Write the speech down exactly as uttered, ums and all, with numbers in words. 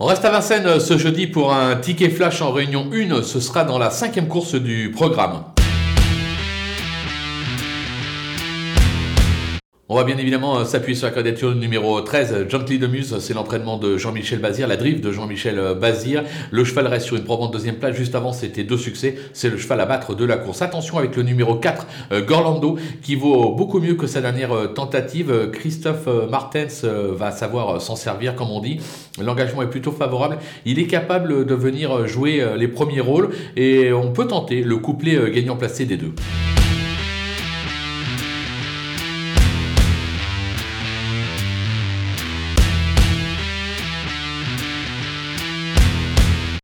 On reste à Vincennes ce jeudi pour un ticket flash en réunion un. Ce sera dans la cinquième course du programme. On va bien évidemment s'appuyer sur la candidature numéro treize, John Demuse. C'est l'entraînement de Jean-Michel Bazire, la drive de Jean-Michel Bazire. Le cheval reste sur une probante deuxième place. Juste avant, c'était deux succès. C'est le cheval à battre de la course. Attention avec le numéro quatre, Gorlando, qui vaut beaucoup mieux que sa dernière tentative. Christophe Martens va savoir s'en servir, comme on dit. L'engagement est plutôt favorable. Il est capable de venir jouer les premiers rôles et on peut tenter le couplet gagnant placé des deux.